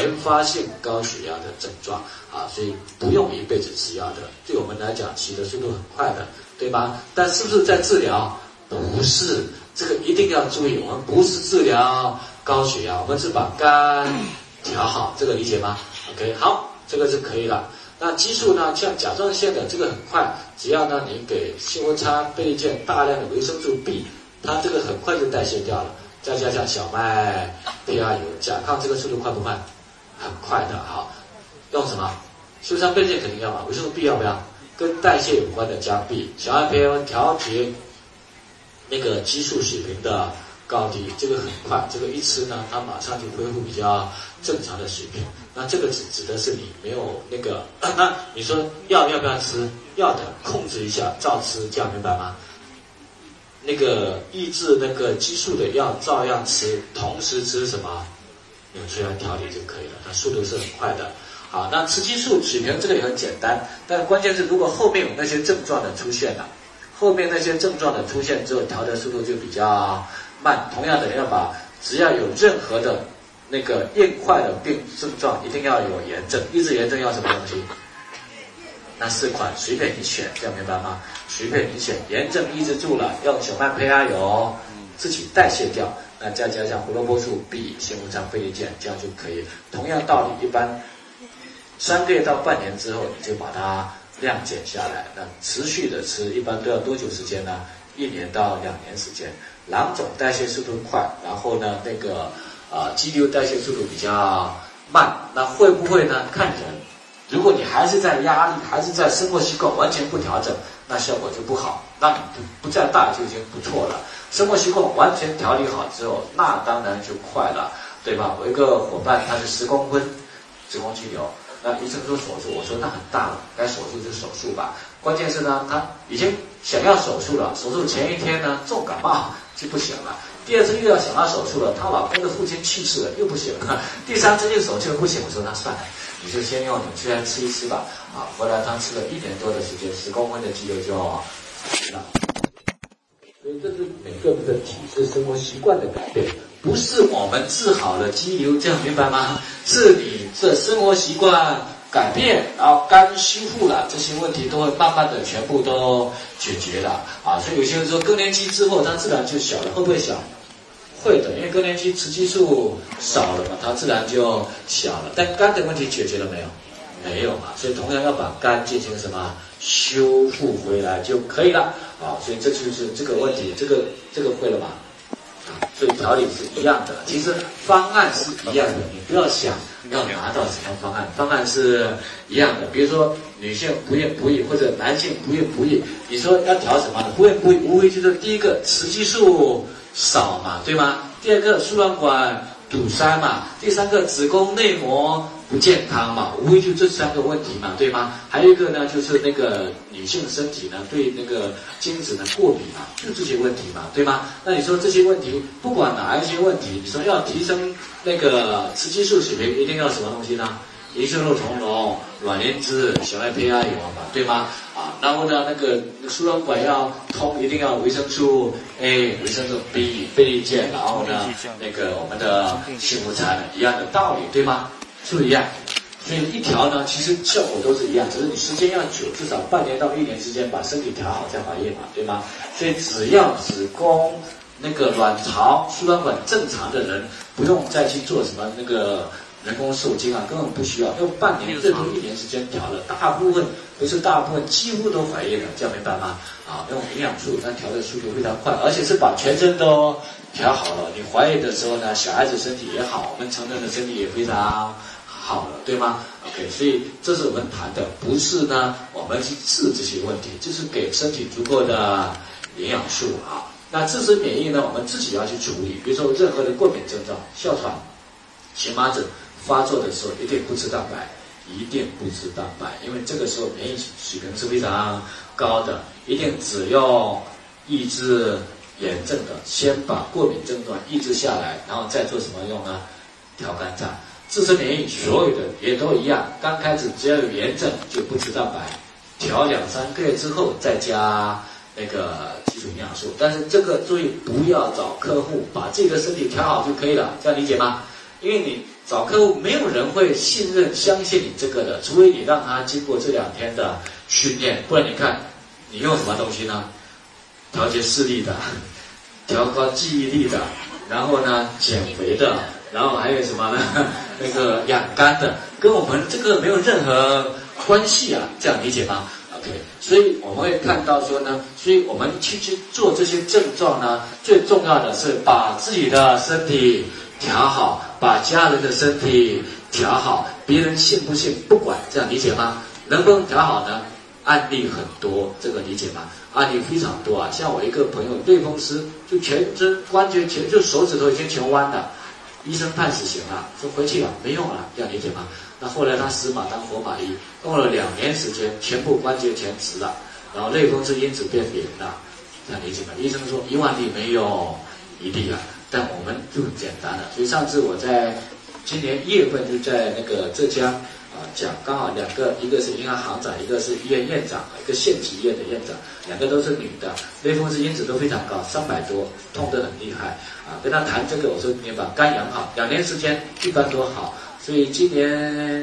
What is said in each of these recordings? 原发性高血压的症状啊，所以不用一辈子吃药的，对我们来讲起的速度很快的，对吧？但是不是在治疗？不是，这个一定要注意，我们不是治疗高血压，我们是把肝调好，这个理解吗 ？OK， 好，这个是可以了。那激素呢？像甲状腺的这个很快，只要呢你给信号差、倍立健大量的维生素 B， 它这个很快就代谢掉了。再加上小麦、胚芽油、甲亢，这个速度快不快？很快的。好，用什么？信号差、倍立健肯定要嘛，维生素 B 要不要？跟代谢有关的加 B， 小麦胚芽油调节那个激素水平的高低，这个很快，这个一吃呢，它马上就恢复比较正常的水平。那这个指的是你没有那个，那你说药要不要吃？要的，控制一下，照吃，这样明白吗？那个抑制那个激素的药照样吃，同时吃什么？纽崔莱调理就可以了，它速度是很快的。好，那吃激素水平这个也很简单，但关键是如果后面有那些症状的出现了，后面那些症状的出现之后，调的速度就比较慢。同样的，要把只要有任何的那个硬块的病症状，一定要有炎症，抑制炎症要什么东西？那4款随便你选，这样明白吗？随便你选，炎症抑制住了，用小麦胚芽油自己代谢掉，那再加上胡萝卜素 B、信号差、倍立健，这样就可以。同样道理，一般3个月到半年之后，你就把它量减下来。那持续的吃，一般都要多久时间呢？1年到2年时间。囊肿代谢速度快，然后呢，那个肌瘤代谢速度比较慢。那会不会呢？看人。如果你还是在压力，还是在生活习惯完全不调整，那效果就不好。那你不再大就已经不错了。生活习惯完全调理好之后，那当然就快了，对吧？我一个伙伴他是10公分子宫肌瘤，那医生说手术，我说那很大了，该手术就手术吧。关键是呢，他已经想要手术了，手术前1天呢重感冒就不行了。第2次又要想要手术了，她老公的父亲去世了又不行了。第3次又手术不行，我说那算了，你就先用纽崔莱吃一吃吧。啊，回来她吃了1年多的时间，10公分的肌瘤就没了。所以这是每个人的体质、生活习惯的改变，不是我们治好了肌瘤，这样明白吗？是你这生活习惯改变，然后肝修复了，这些问题都会慢慢的全部都解决了啊。所以有些人说更年期之后它自然就小了，会不会小？会的，因为更年期雌激素少了嘛，它自然就小了。但肝的问题解决了没有？没有嘛，所以同样要把肝进行什么修复回来就可以了啊。所以这就是这个问题，这个会了吧？所以调理是一样的，其实方案是一样的，你不要想要拿到什么方案，方案是一样的。比如说女性不孕不育或者男性不孕不育，你说要调什么？不孕不育无非就是第一个雌激素少嘛，对吗？第2个输卵管堵塞嘛，第3个子宫内膜不健康嘛，无非就这3个问题嘛，对吗？还有一个呢，就是那个女性身体呢对那个精子呢过敏嘛，就这些问题嘛，对吗？那你说这些问题，不管哪一些问题，你说要提升那个雌激素水平，一定要什么东西呢？胰腺素从容、卵磷脂、小麦胚芽油嘛，对吗？啊，然后呢，那个输卵管要通，一定要维生素 A、维生素 B、倍立健，然后呢，那个我们的幸福茶一样的道理，对吗？是不是一样？所以一条呢，其实效果都是一样，只是你时间要久，至少半年到1年时间把身体调好再怀孕嘛，对吗？所以只要子宫、那个卵巢、输卵管正常的人，不用再去做什么那个人工受精啊，根本不需要，用半年最多1年时间调了，不是大部分，几乎都怀孕了，这样明白吗？啊，用营养素，它调的速度非常快，而且是把全身都调好了。你怀孕的时候呢，小孩子身体也好，我们成人的身体也非常好了，对吗 ？OK， 所以这是我们谈的，不是呢我们去治这些问题，就是给身体足够的营养素啊。那自身免疫呢，我们自己要去处理，比如说任何的过敏症状，哮喘、荨麻疹。发作的时候一定不吃蛋白，一定不吃蛋白，因为这个时候免疫水平是非常高的，一定只用抑制炎症的，先把过敏症状抑制下来，然后再做什么用呢？调肝脏。自身免疫所有的也都一样，刚开始只要有炎症就不吃蛋白，调2、3个月之后再加那个基础营养素，但是这个注意不要找客户，把自己的身体调好就可以了，这样理解吗？因为你找客户没有人会信任、相信你这个的，除非你让他经过这2天的训练，不然你看，你用什么东西呢？调节视力的，调高记忆力的，然后呢，减肥的，然后还有什么呢？那个养肝的，跟我们这个没有任何关系啊，这样理解吗？Okay, 所以我们会看到说呢，所以我们去做这些症状呢，最重要的是把自己的身体调好，把家人的身体调好，别人信不信不管，这样理解吗？能不能调好呢？案例很多，这个理解吗？案例非常多啊，像我一个朋友类风湿，就全身关节全就手指头已经全弯了，医生判死刑了，说回去了没用了，这样理解吗？那后来他死马当活马医，用了2年时间，全部关节全植了，然后类风湿因子变零了，这样理解吗？医生说1万例没有1例啊，但我们就很简单了。所以上次我在今年1月份就在那个浙江啊讲，刚好2个，一个是银行行长，一个是医院院长，一个县级医院的院长，2个都是女的，类风湿因子都非常高，300多，痛得很厉害啊。跟他谈这个，我说你把肝养好，2年时间一般多好。所以今年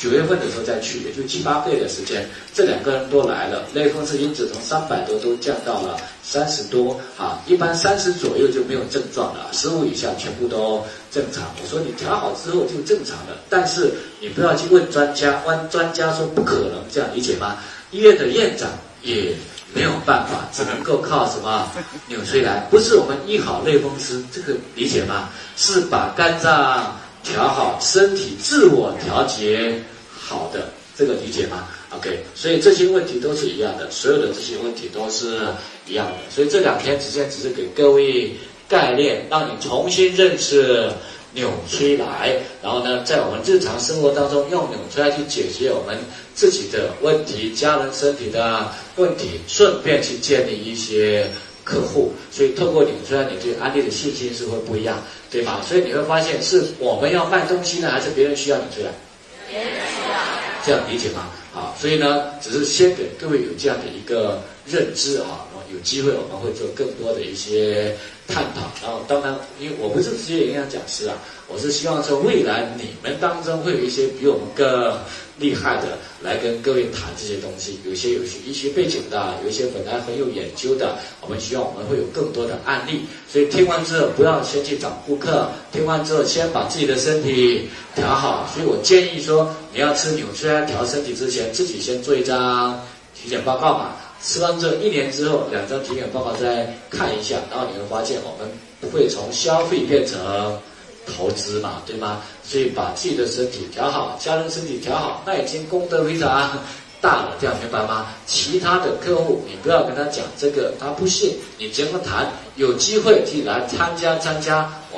9月份的时候再去，也就7、8倍的时间，这2个人都来了，类风湿因子从300多都降到了30多啊，一般30左右就没有症状了，15以下全部都正常。我说你调好之后就正常了，但是你不要去问专家，问专家说不可能，这样理解吗？医院的院长也没有办法，只能够靠什么纽崔莱，不是我们医好类风湿，这个理解吗？是把肝脏调好，身体自我调节好的，这个理解吗 ？OK， 所以这些问题都是一样的，所有的这些问题都是一样的。所以这2天之间只是给各位概念，让你重新认识纽崔莱，然后呢，在我们日常生活当中用纽崔莱去解决我们自己的问题、家人身体的问题，顺便去建立一些客户，所以透过纽崔莱，你对安利的信心是会不一样，对吧？所以你会发现，是我们要卖东西呢，还是别人需要纽崔莱？别人需要，这样理解吗？啊，所以呢，只是先给各位有这样的一个认知啊，有机会我们会做更多的一些探讨。然后，当然，因为我不是职业营养讲师啊，我是希望说未来你们当中会有一些比我们更厉害的来跟各位谈这些东西，有些医学背景的，有一些本来很有研究的，我们希望我们会有更多的案例。所以听完之后不要先去找顾客，听完之后先把自己的身体调好。所以我建议说，你要吃纽崔莱调身体之前，自己先做一张体检报告嘛。吃完这1年之后，2张体检报告再看一下，然后你会发现我们会从消费变成投资嘛，对吗？所以把自己的身体调好，家人身体调好，那已经功德非常大了，这样明白吗？其他的客户你不要跟他讲这个，他不信，你只要谈，有机会去来参加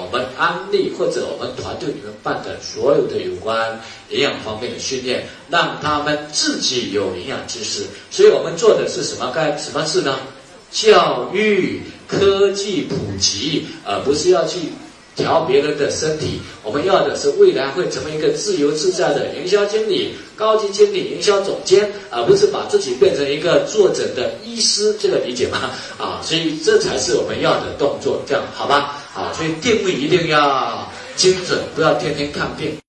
我们安利或者我们团队里面办的所有的有关营养方面的训练，让他们自己有营养知识。所以我们做的是什么该什么事呢？教育科技普及，而不是要去调别人的身体。我们要的是未来会成为一个自由自在的营销经理、高级经理、营销总监，而不是把自己变成一个坐诊的医师，这个理解吗？啊，所以这才是我们要的动作，这样好吧？啊，所以定位一定要精准，不要天天看病。